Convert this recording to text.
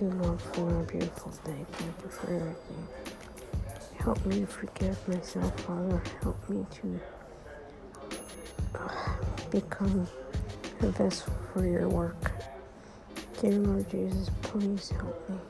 Thank you, Lord, for a beautiful day. Thank you for everything. Help me to forgive myself, Father. Help me to become a vessel for your work. Dear Lord Jesus, please help me.